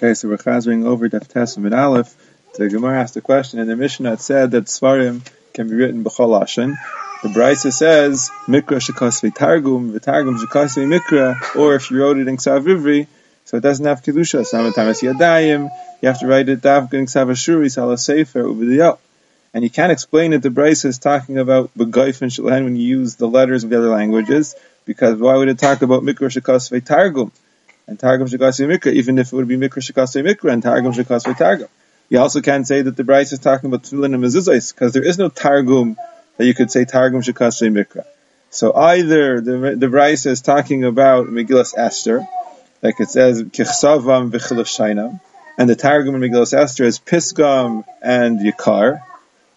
Okay, so we're chazering over Daf Testament Aleph. The Gemara asked a question. In the Mishnah, it said that Svarim can be written b'chol lashon. The Brisa says, Mikra shekosvi targum, v'targum shekosvi mikra, or if you wrote it in Ksav Ivri, so it doesn't have kedusha. Sometimes yadayim, you have to write it davka in Ksav Ashuri, salah sefer, uvidiyot. And you can't explain it. The Brisa is talking about b'goif and shilhen when you use the letters of the other languages, because why would it talk about Mikra shekosvi targum? And Targum Shekasvei Mikra, even if it would be Mikra Shekasvei Mikra and Targum Shekasvei Targum. You also can't say that the Braysa is talking about Tefillin and Mezuzos, because there is no Targum that you could say Targum Shekasvei Mikra. So either the Braysa is talking about Megillus Esther, like it says, Kichsavam V'Chilav Shainam, and the Targum in Megillus Esther is Pisgam and Yikar,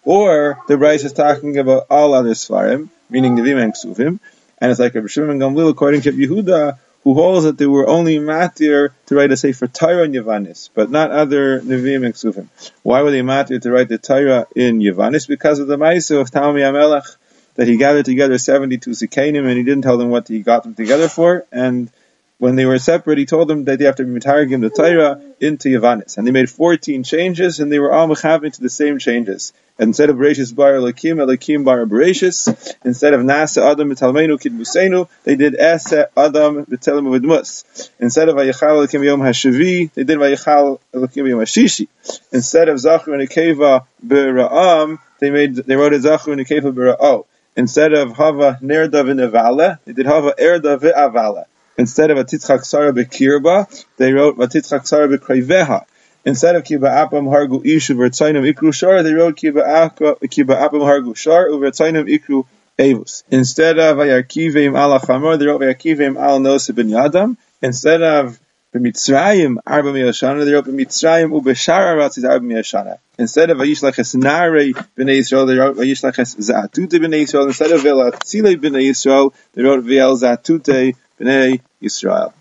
or the Braysa is talking about all other Svarim, meaning Nevim and Ksuvim, and it's like a Breshim and Gamlil, according to Yehuda, who holds that they were only matir to write a sefer Torah in Yavanis, but not other Nevim and Ksuvim. Why were they matir to write the Torah in Yavanis? Because of the Maisu of Tamim Amelech, that he gathered together 72 zikanim, and he didn't tell them what he got them together for, and when they were separate, he told them that they have to be mitargim the Torah into Yavanis. And they made 14 changes, and they were all mechavim to the same changes. And instead of Bereshis bar Elokim, Elokim bar Bereshis, instead of Nasa Adam b'Talmeinu Kidmusenu, they did Asa Adam b'Telem u'Idmus. Instead of Vayichal Elokim Yom HaShavi, they did Vayichal Elokim Yom HaShishi. Instead of Zachru and Nekeva b'Ra'am, they wrote it Zachru and Nekeva b'Ra'o. Instead of Hava Nerda v'Nevala, they did Hava Erda v'Avala. Instead of Vatitzchak Sara b'Kirba, they wrote Vatitzchak Sara b'Kreiveha. Instead of Kiba Apam Hargu Ishu Vertzainam Ikru Shar, they wrote Kiba Apam Hargu Shar Uvertzainam Ikru Evus. Instead of Vayarkiveim Ala Chamor, they wrote Vayarkiveim Al Nosa Ben Yadam. Instead of B'Mitzrayim Arba Meyashana, they wrote B'Mitzrayim Ubeshara Ratzid Arba Meyashana. Instead of Vayishlachas Nare B'nei Yisrael, they wrote Vayishlachas Zatute B'nei Yisrael. Instead of Velatzile B'nei Yisrael, they wrote Vel Zatute B'nei Yisrael.